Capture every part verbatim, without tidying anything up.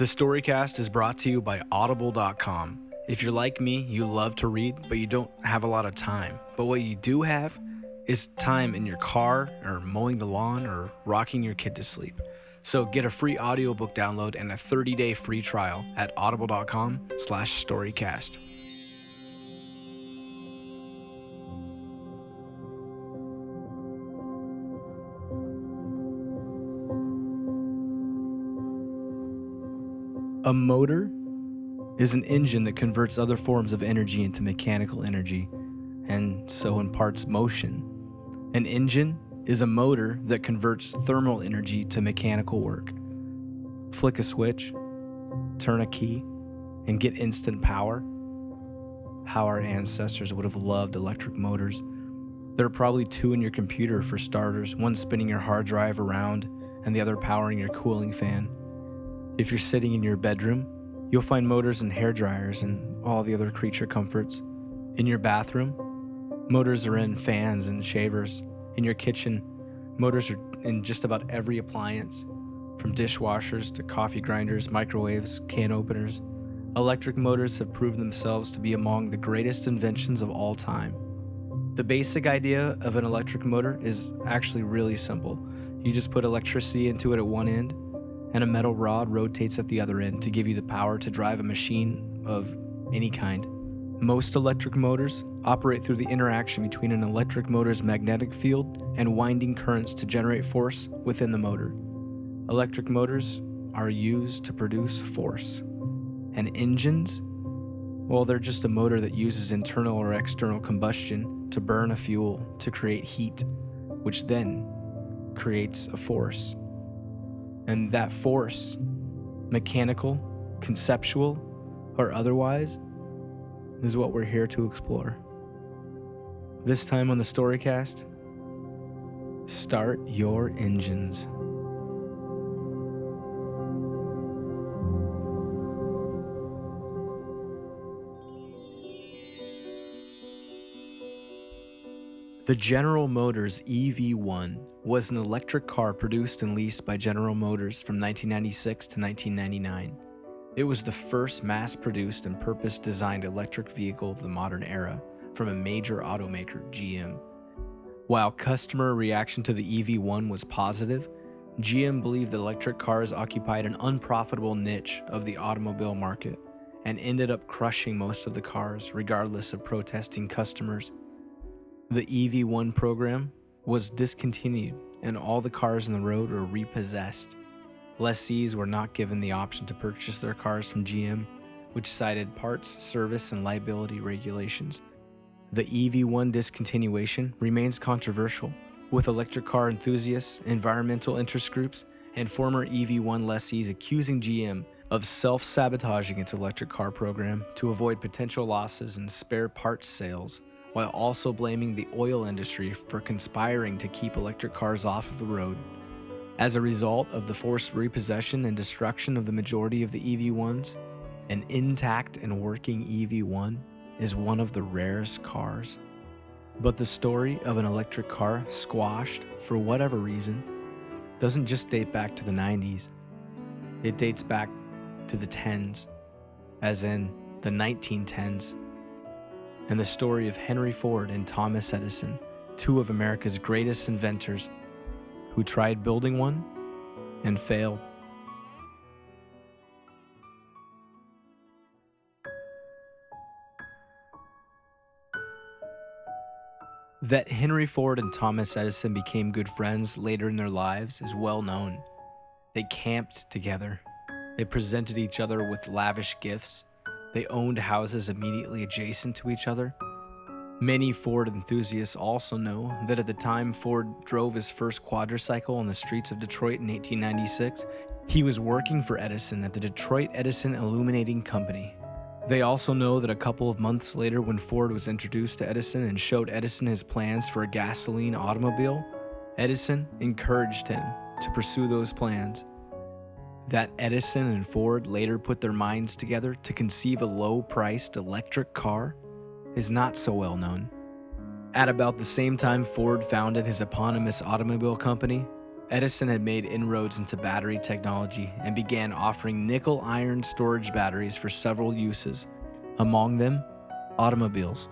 The Storycast is brought to you by Audible dot com. If you're like me, you love to read, but you don't have a lot of time. But what you do have is time in your car or mowing the lawn or rocking your kid to sleep. So get a free audiobook download and a thirty-day free trial at audible dot com slash storycast. A motor is an engine that converts other forms of energy into mechanical energy and so imparts motion. An engine is a motor that converts thermal energy to mechanical work. Flick a switch, turn a key, and get instant power. How our ancestors would have loved electric motors. There are probably two in your computer for starters, one spinning your hard drive around and the other powering your cooling fan. If you're sitting in your bedroom, you'll find motors and hair dryers and all the other creature comforts. In your bathroom, motors are in fans and shavers. In your kitchen, motors are in just about every appliance, from dishwashers to coffee grinders, microwaves, can openers. Electric motors have proven themselves to be among the greatest inventions of all time. The basic idea of an electric motor is actually really simple. You just put electricity into it at one end, and a metal rod rotates at the other end to give you the power to drive a machine of any kind. Most electric motors operate through the interaction between an electric motor's magnetic field and winding currents to generate force within the motor. Electric motors are used to produce force. And engines? Well, they're just a motor that uses internal or external combustion to burn a fuel to create heat, which then creates a force. And that force, mechanical, conceptual, or otherwise, is what we're here to explore. This time on the Storycast, start your engines. The General Motors E V one was an electric car produced and leased by General Motors from nineteen ninety-six to nineteen ninety-nine. It was the first mass-produced and purpose-designed electric vehicle of the modern era from a major automaker, G M. While customer reaction to the E V one was positive, G M believed that electric cars occupied an unprofitable niche of the automobile market and ended up crushing most of the cars, regardless of protesting customers. The E V one program was discontinued, and all the cars on the road were repossessed. Lessees were not given the option to purchase their cars from G M, which cited parts, service, and liability regulations. The E V one discontinuation remains controversial, with electric car enthusiasts, environmental interest groups, and former E V one lessees accusing G M of self-sabotaging its electric car program to avoid potential losses in spare parts sales, while also blaming the oil industry for conspiring to keep electric cars off of the road. As a result of the forced repossession and destruction of the majority of the E V ones, an intact and working E V one is one of the rarest cars. But the story of an electric car squashed, for whatever reason, doesn't just date back to the nineties. It dates back to the tens, as in the nineteen tens. And the story of Henry Ford and Thomas Edison, two of America's greatest inventors, who tried building one and failed. That Henry Ford and Thomas Edison became good friends later in their lives is well known. They camped together. They presented each other with lavish gifts. They owned houses immediately adjacent to each other. Many Ford enthusiasts also know that at the time Ford drove his first quadricycle on the streets of Detroit in eighteen ninety-six, he was working for Edison at the Detroit Edison Illuminating Company. They also know that a couple of months later, when Ford was introduced to Edison and showed Edison his plans for a gasoline automobile, Edison encouraged him to pursue those plans. That Edison and Ford later put their minds together to conceive a low-priced electric car is not so well known. At about the same time Ford founded his eponymous automobile company, Edison had made inroads into battery technology and began offering nickel iron storage batteries for several uses, among them automobiles.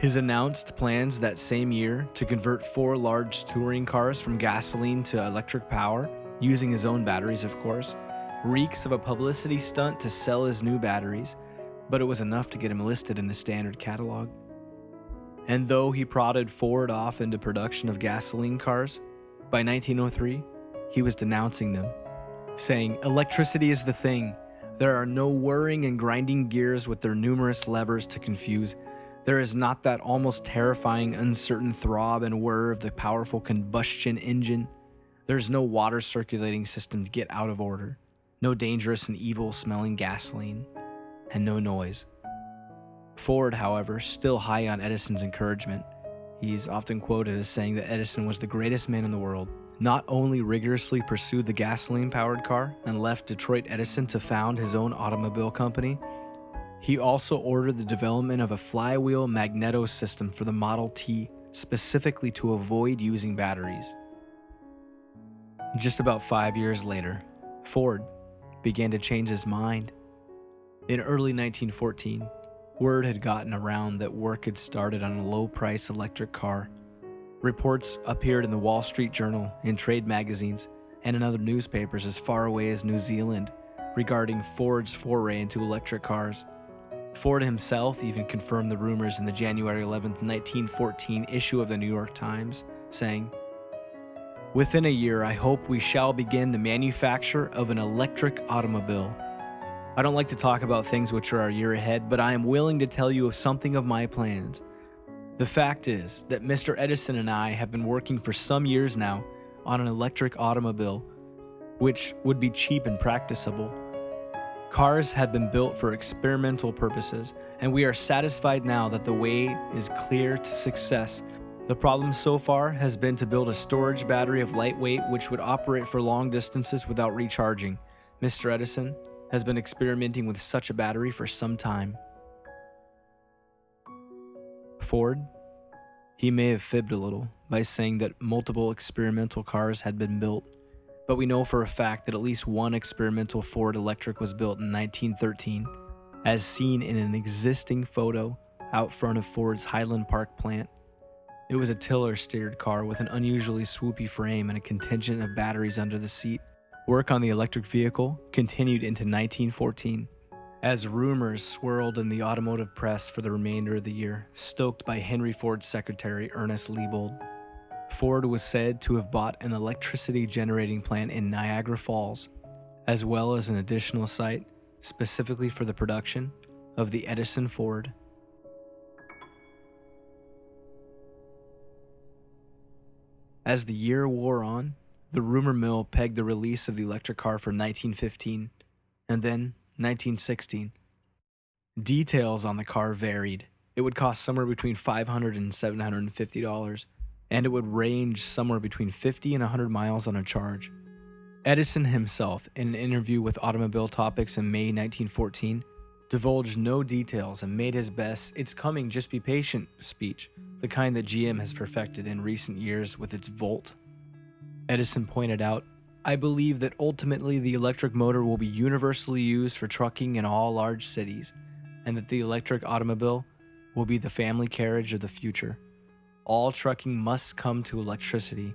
His announced plans that same year to convert four large touring cars from gasoline to electric power, using his own batteries of course, reeks of a publicity stunt to sell his new batteries, but it was enough to get him listed in the standard catalog. And though he prodded Ford off into production of gasoline cars, by nineteen oh three, he was denouncing them, saying, "Electricity is the thing. There are no whirring and grinding gears with their numerous levers to confuse. There is not that almost terrifying, uncertain throb and whir of the powerful combustion engine. There's no water circulating system to get out of order, no dangerous and evil-smelling gasoline, and no noise." Ford, however, still high on Edison's encouragement. He's often quoted as saying that Edison was the greatest man in the world. Not only rigorously pursued the gasoline-powered car and left Detroit Edison to found his own automobile company, he also ordered the development of a flywheel magneto system for the Model T, specifically to avoid using batteries. Just about five years later, Ford began to change his mind. In early nineteen fourteen, word had gotten around that work had started on a low-price electric car. Reports appeared in the Wall Street Journal, in trade magazines, and in other newspapers as far away as New Zealand regarding Ford's foray into electric cars. Ford himself even confirmed the rumors in the January eleventh, nineteen fourteen issue of the New York Times, saying, "Within a year, I hope we shall begin the manufacture of an electric automobile. I don't like to talk about things which are a year ahead, but I am willing to tell you of something of my plans. The fact is that Mister Edison and I have been working for some years now on an electric automobile, which would be cheap and practicable. Cars have been built for experimental purposes, and we are satisfied now that the way is clear to success. The problem so far has been to build a storage battery of lightweight which would operate for long distances without recharging. Mister Edison has been experimenting with such a battery for some time." Ford, he may have fibbed a little by saying that multiple experimental cars had been built, but we know for a fact that at least one experimental Ford Electric was built in nineteen thirteen, as seen in an existing photo out front of Ford's Highland Park plant. It was a tiller-steered car with an unusually swoopy frame and a contingent of batteries under the seat. Work on the electric vehicle continued into nineteen fourteen, as rumors swirled in the automotive press for the remainder of the year, stoked by Henry Ford's secretary, Ernest Liebold. Ford was said to have bought an electricity generating plant in Niagara Falls, as well as an additional site specifically for the production of the Edison Ford. As the year wore on, the rumor mill pegged the release of the electric car for nineteen fifteen, and then nineteen sixteen. Details on the car varied. It would cost somewhere between five hundred dollars and seven hundred fifty dollars, and it would range somewhere between fifty and one hundred miles on a charge. Edison himself, in an interview with Automobile Topics in May nineteen fourteen, divulged no details and made his best "It's coming, just be patient" speech, the kind that G M has perfected in recent years with its Volt. Edison pointed out, "I believe that ultimately the electric motor will be universally used for trucking in all large cities, and that the electric automobile will be the family carriage of the future. All trucking must come to electricity.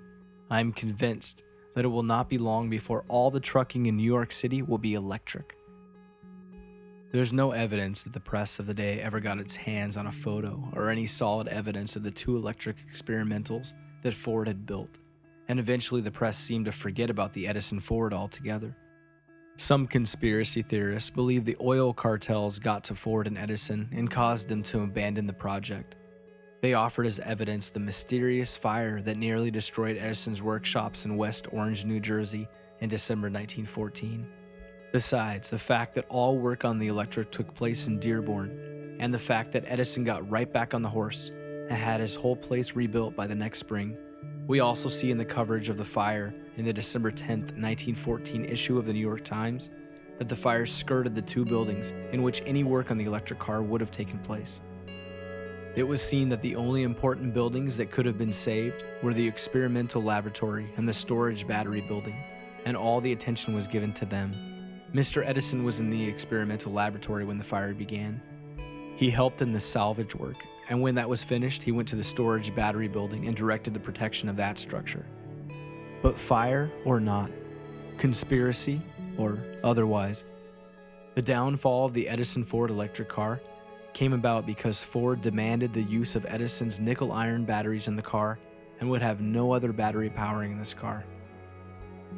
I am convinced that it will not be long before all the trucking in New York City will be electric." There's no evidence that the press of the day ever got its hands on a photo or any solid evidence of the two electric experimentals that Ford had built, and eventually the press seemed to forget about the Edison Ford altogether. Some conspiracy theorists believe the oil cartels got to Ford and Edison and caused them to abandon the project. They offered as evidence the mysterious fire that nearly destroyed Edison's workshops in West Orange, New Jersey in December nineteen fourteen. Besides, the fact that all work on the electric took place in Dearborn, and the fact that Edison got right back on the horse and had his whole place rebuilt by the next spring, we also see in the coverage of the fire in the December tenth, nineteen fourteen issue of the New York Times that the fire skirted the two buildings in which any work on the electric car would have taken place. It was seen that the only important buildings that could have been saved were the experimental laboratory and the storage battery building, and all the attention was given to them. Mister Edison was in the experimental laboratory when the fire began. He helped in the salvage work, and when that was finished, he went to the storage battery building and directed the protection of that structure. But fire or not, conspiracy or otherwise, the downfall of the Edison Ford electric car came about because Ford demanded the use of Edison's nickel-iron batteries in the car and would have no other battery powering this car.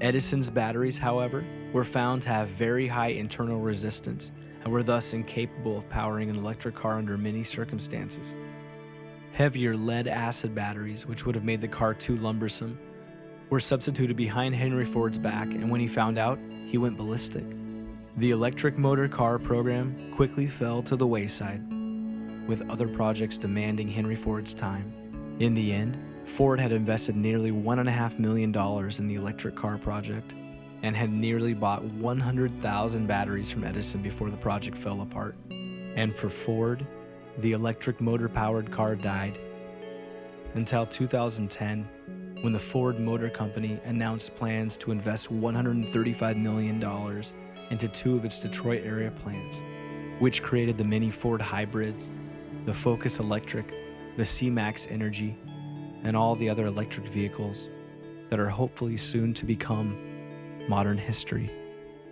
Edison's batteries, however, were found to have very high internal resistance and were thus incapable of powering an electric car under many circumstances. Heavier lead-acid batteries, which would have made the car too lumbersome, were substituted behind Henry Ford's back, and when he found out, he went ballistic. The electric motor car program quickly fell to the wayside, with other projects demanding Henry Ford's time. In the end, Ford had invested nearly one point five million dollars in the electric car project and had nearly bought one hundred thousand batteries from Edison before the project fell apart. And for Ford, the electric motor-powered car died. Until two thousand ten, when the Ford Motor Company announced plans to invest one hundred thirty-five million dollars into two of its Detroit area plants, which created the mini Ford hybrids, the Focus Electric, the C-Max Energy, and all the other electric vehicles that are hopefully soon to become modern history.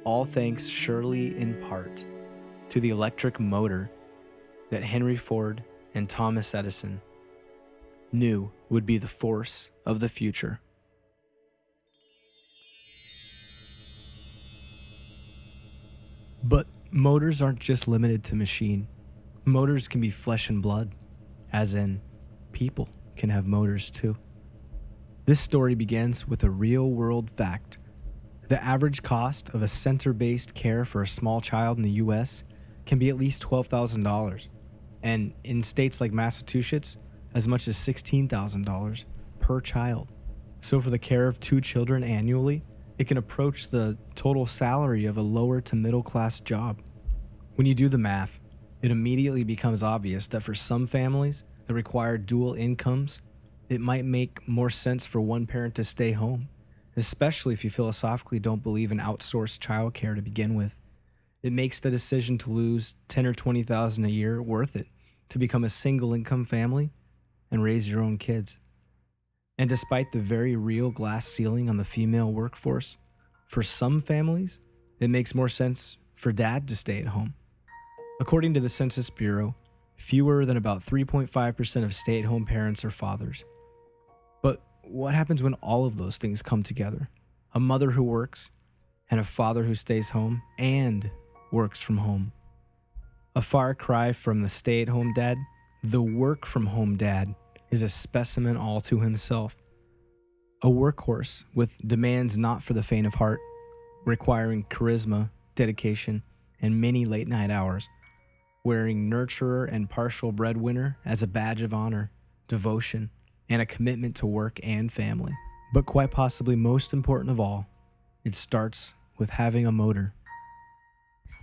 All thanks surely in part to the electric motor that Henry Ford and Thomas Edison knew would be the force of the future. But motors aren't just limited to machine. Motors can be flesh and blood, as in people can have motors too. This story begins with a real-world fact. The average cost of a center-based care for a small child in the U S can be at least twelve thousand dollars, and in states like Massachusetts, as much as sixteen thousand dollars per child. So for the care of two children annually, it can approach the total salary of a lower to middle class job. When you do the math, it immediately becomes obvious that for some families that require dual incomes, it might make more sense for one parent to stay home, especially if you philosophically don't believe in outsourced childcare to begin with. It makes the decision to lose ten thousand dollars or twenty thousand dollars a year worth it to become a single income family and raise your own kids. And despite the very real glass ceiling on the female workforce, for some families, it makes more sense for dad to stay at home. According to the Census Bureau, fewer than about three point five percent of stay-at-home parents are fathers. But what happens when all of those things come together? A mother who works, and a father who stays home and works from home. A far cry from the stay-at-home dad, the work-from-home dad is a specimen all to himself. A workhorse with demands not for the faint of heart, requiring charisma, dedication, and many late-night hours, wearing nurturer and partial breadwinner as a badge of honor, devotion, and a commitment to work and family. But quite possibly most important of all, it starts with having a motor.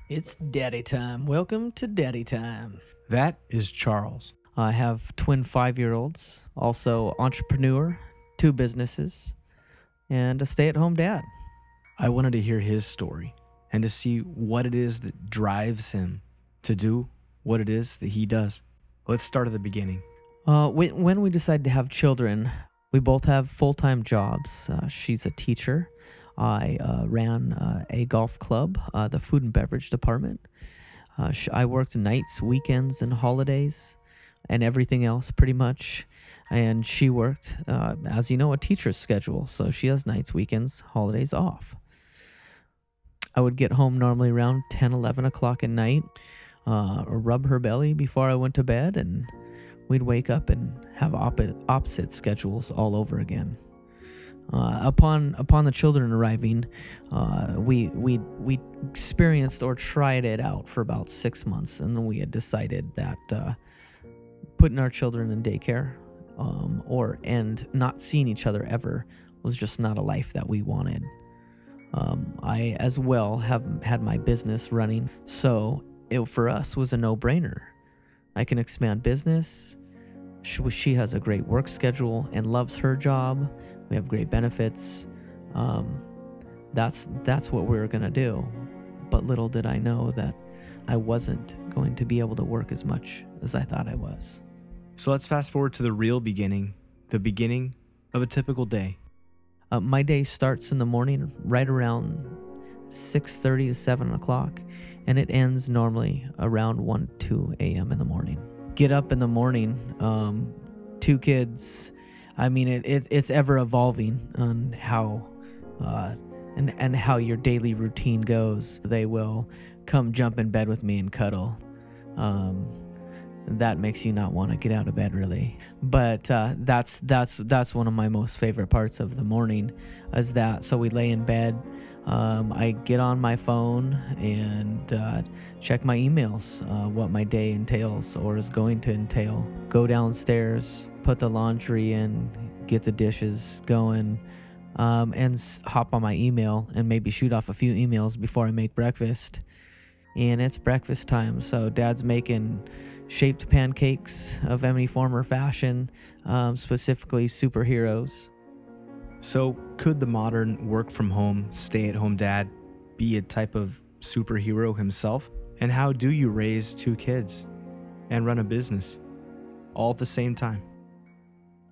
It's daddy time. Welcome to daddy time. That is Charles. I have twin five-year-olds, also entrepreneur, two businesses, and a stay-at-home dad. I wanted to hear his story and to see what it is that drives him to do what it is that he does. Let's start at the beginning. Uh, when, when we decided to have children, we both have full-time jobs. Uh, she's a teacher. I uh, ran uh, a golf club, uh, the food and beverage department. Uh, I worked nights, weekends, and holidays, and everything else pretty much. And she worked, uh, as you know, a teacher's schedule, so she has nights, weekends, holidays off. I would get home normally around ten, eleven o'clock at night, uh, or rub her belly before I went to bed, and we'd wake up and have op- opposite schedules all over again. Uh, upon upon the children arriving, uh, we we we experienced or tried it out for about six months, and then we had decided that uh, putting our children in daycare um, or and not seeing each other ever was just not a life that we wanted. Um, I as well have had my business running, so it for us was a no-brainer. I can expand business. She has a great work schedule and loves her job. We have great benefits. Um, that's that's what we were gonna do. But little did I know that I wasn't going to be able to work as much as I thought I was. So let's fast forward to the real beginning, the beginning of a typical day. Uh, my day starts in the morning right around six thirty to seven o'clock, and it ends normally around one, two a.m. in the morning. Get up in the morning, um, two kids. I mean, it, it it's ever evolving on how uh, and, and how your daily routine goes. They will come jump in bed with me and cuddle. Um, that makes you not want to get out of bed, really. But uh, that's that's that's one of my most favorite parts of the morning, is that. So we lay in bed. Um, I get on my phone and uh, check my emails, uh, what my day entails or is going to entail. Go downstairs, put the laundry in, get the dishes going, um, and hop on my email and maybe shoot off a few emails before I make breakfast. And it's breakfast time, so Dad's making shaped pancakes of any form or fashion, um, specifically superheroes. So could the modern work-from-home, stay-at-home dad be a type of superhero himself? And how do you raise two kids and run a business all at the same time?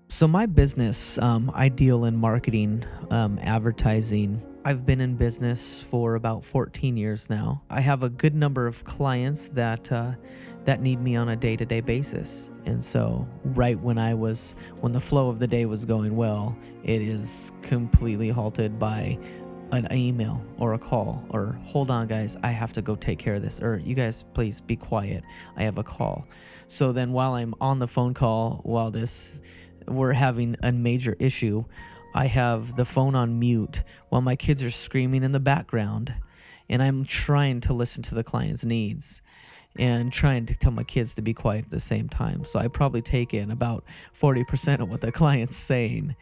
So my business, um, I deal in marketing, um, advertising. I've been in business for about fourteen years now. I have a good number of clients that uh, that need me on a day-to-day basis. And so right when I was, when the flow of the day was going well, it is completely halted by an email or a call, or hold on guys, I have to go take care of this, or you guys please be quiet, I have a call. So then while I'm on the phone call, while this, we're having a major issue, I have the phone on mute while my kids are screaming in the background, and I'm trying to listen to the client's needs and trying to tell my kids to be quiet at the same time. So I probably take in about forty percent of what the client's saying,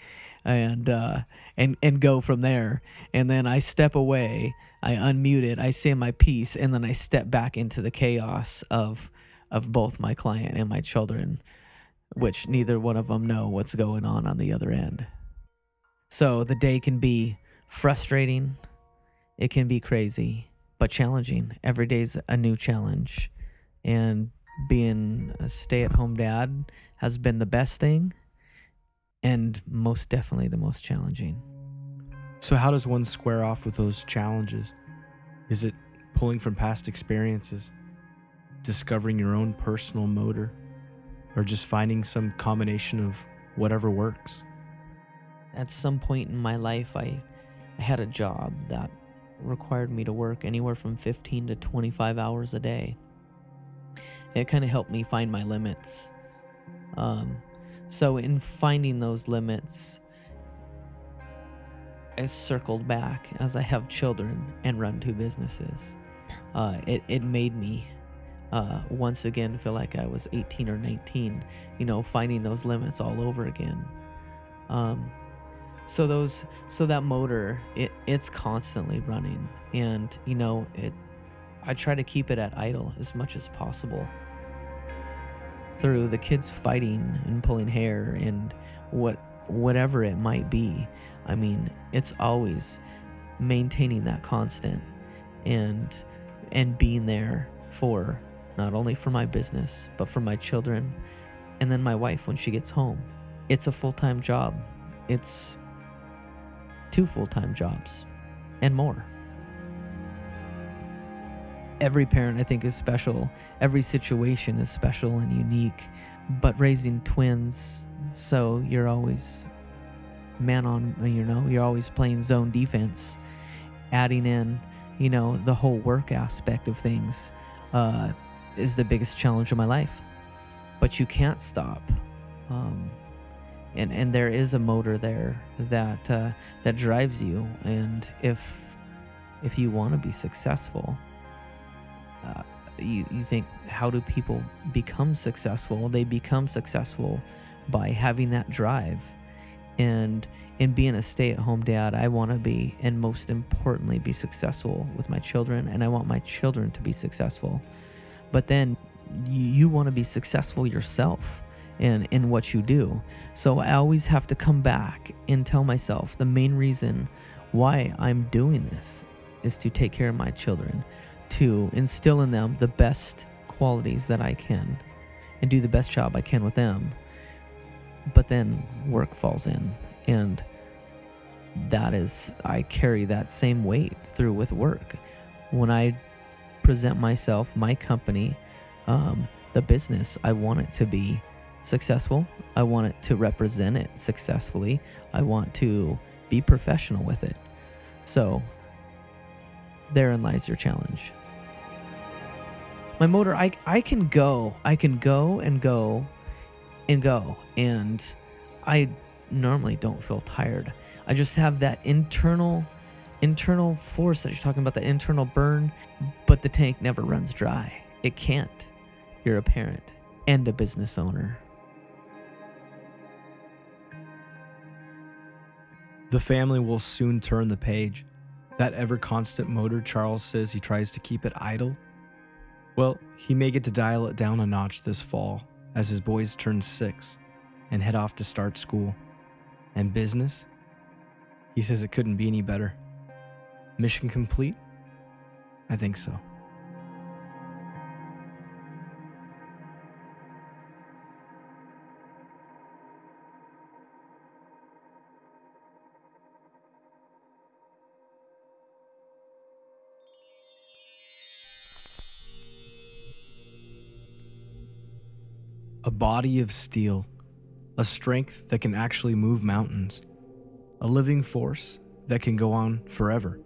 and uh, and and go from there. And then I step away, I unmute it, I say my piece, and then I step back into the chaos of of both my client and my children, which neither one of them know what's going on on the other end. So the day can be frustrating, it can be crazy, but challenging. Every day's a new challenge. And being a stay-at-home dad has been the best thing, and most definitely the most challenging. So how does one square off with those challenges? Is it pulling from past experiences, discovering your own personal motor, or just finding some combination of whatever works? At some point in my life, I, I had a job that required me to work anywhere from fifteen to twenty-five hours a day. It kind of helped me find my limits. Um, So in finding those limits, I circled back as I have children and run two businesses. Uh, it, it made me uh, once again feel like I was eighteen or nineteen, you know, finding those limits all over again. Um, so those, so that motor, it it's constantly running, and you know, it. I try to keep it at idle as much as possible. Through the kids fighting and pulling hair and what whatever it might be, I mean, it's always maintaining that constant and and being there for not only for my business but for my children, and then my wife when she gets home. It's a full-time job. It's two full-time jobs and more. Every parent, I think, is special. Every situation is special and unique. But raising twins, so you're always man on, you know, you're always playing zone defense, adding in, you know, the whole work aspect of things uh, is the biggest challenge of my life. But you can't stop. Um, and, and there is a motor there that uh, that drives you. And if if you want to be successful, Uh, you, you think, how do people become successful? They become successful by having that drive. And in being a stay-at-home dad, I want to be, and most importantly, be successful with my children, and I want my children to be successful. But then you, you want to be successful yourself, in, in what you do. So I always have to come back and tell myself the main reason why I'm doing this is to take care of my children, to instill in them the best qualities that I can and do the best job I can with them. But then work falls in, and that is, I carry that same weight through with work. When I present myself, my company, um, the business, I want it to be successful. I want it to represent it successfully. I want to be professional with it. So therein lies your challenge. My motor, I I can go, I can go and go and go. And I normally don't feel tired. I just have that internal, internal force that you're talking about, that internal burn, but the tank never runs dry. It can't. You're a parent and a business owner. The family will soon turn the page. That ever-constant motor Charles says he tries to keep it idle. Well, he may get to dial it down a notch this fall as his boys turn six and head off to start school. And business? He says it couldn't be any better. Mission complete? I think so. A body of steel, a strength that can actually move mountains, a living force that can go on forever.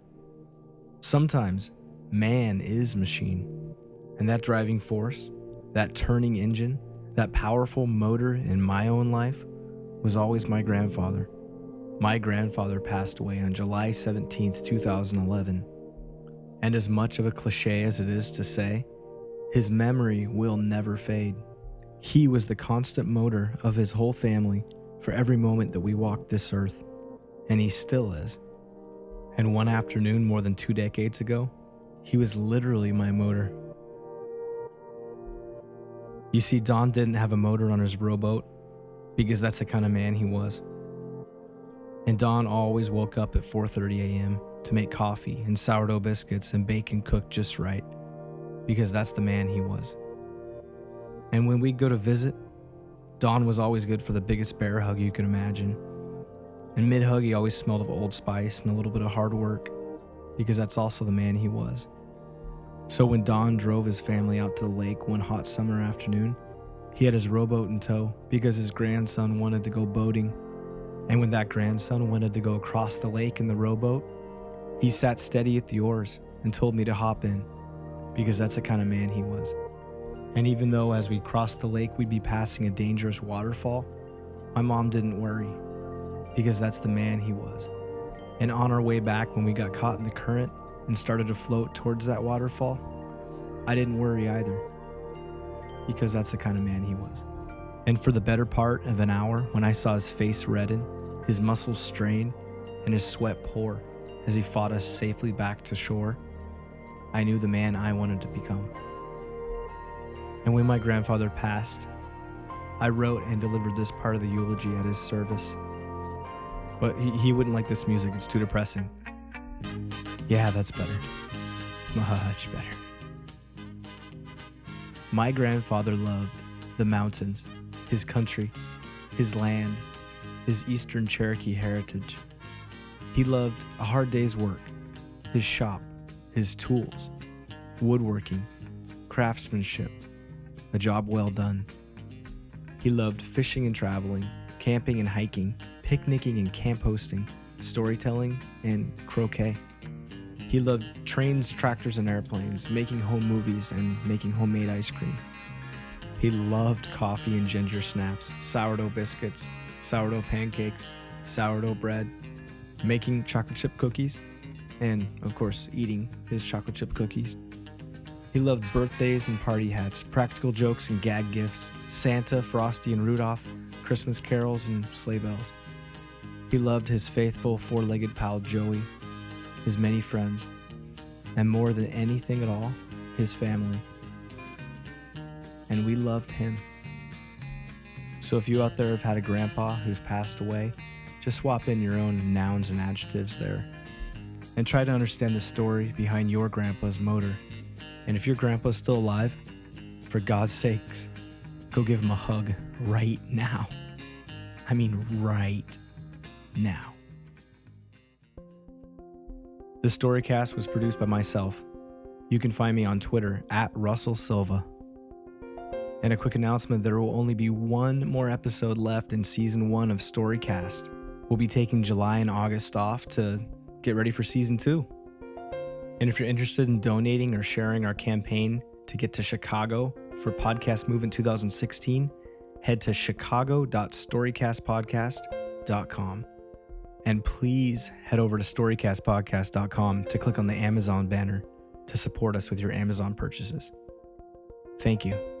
Sometimes man is machine, and that driving force, that turning engine, that powerful motor in my own life was always my grandfather. My grandfather passed away on July seventeenth, twenty eleven, and as much of a cliche as it is to say, his memory will never fade. He was the constant motor of his whole family for every moment that we walked this earth, and he still is. And one afternoon more than two decades ago, he was literally my motor. You see, Don didn't have a motor on his rowboat because that's the kind of man he was. And Don always woke up at four thirty a.m. to make coffee and sourdough biscuits and bacon cooked just right, because that's the man he was. And when we'd go to visit, Don was always good for the biggest bear hug you could imagine. And mid-hug, he always smelled of Old Spice and a little bit of hard work, because that's also the man he was. So when Don drove his family out to the lake one hot summer afternoon, he had his rowboat in tow because his grandson wanted to go boating. And when that grandson wanted to go across the lake in the rowboat, he sat steady at the oars and told me to hop in, because that's the kind of man he was. And even though as we crossed the lake we'd be passing a dangerous waterfall, my mom didn't worry, because that's the man he was. And on our way back, when we got caught in the current and started to float towards that waterfall, I didn't worry either, because that's the kind of man he was. And for the better part of an hour, when I saw his face redden, his muscles strain, and his sweat pour as he fought us safely back to shore, I knew the man I wanted to become. And when my grandfather passed, I wrote and delivered this part of the eulogy at his service. But he, he wouldn't like this music, it's too depressing. Yeah, that's better. Much better. My grandfather loved the mountains, his country, his land, his Eastern Cherokee heritage. He loved a hard day's work, his shop, his tools, woodworking, craftsmanship, a job well done. He loved fishing and traveling, camping and hiking, picnicking and camp hosting, storytelling and croquet. He loved trains, tractors, and airplanes, making home movies and making homemade ice cream. He loved coffee and ginger snaps, sourdough biscuits, sourdough pancakes, sourdough bread, making chocolate chip cookies, and of course, eating his chocolate chip cookies. He loved birthdays and party hats, practical jokes and gag gifts, Santa, Frosty, and Rudolph, Christmas carols, and sleigh bells. He loved his faithful four-legged pal Joey, his many friends, and more than anything at all, his family. And we loved him. So if you out there have had a grandpa who's passed away, just swap in your own nouns and adjectives there. And try to understand the story behind your grandpa's motor. And if your grandpa's still alive, for God's sakes, go give him a hug right now. I mean, right now. The Storycast was produced by myself. You can find me on Twitter at Russell Silva. And a quick announcement, there will only be one more episode left in season one of Storycast. We'll be taking July and August off to get ready for season two. And if you're interested in donating or sharing our campaign to get to Chicago for Podcast Move in two thousand sixteen, head to chicago dot storycast podcast dot com. And please head over to storycast podcast dot com to click on the Amazon banner to support us with your Amazon purchases. Thank you.